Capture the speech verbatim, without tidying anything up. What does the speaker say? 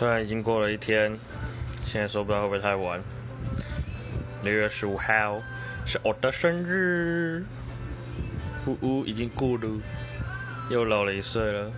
虽然已经过了一天，现在说不知道会不会太晚。六月十五号是我的生日，呜呜，已经过了，又老了一岁了。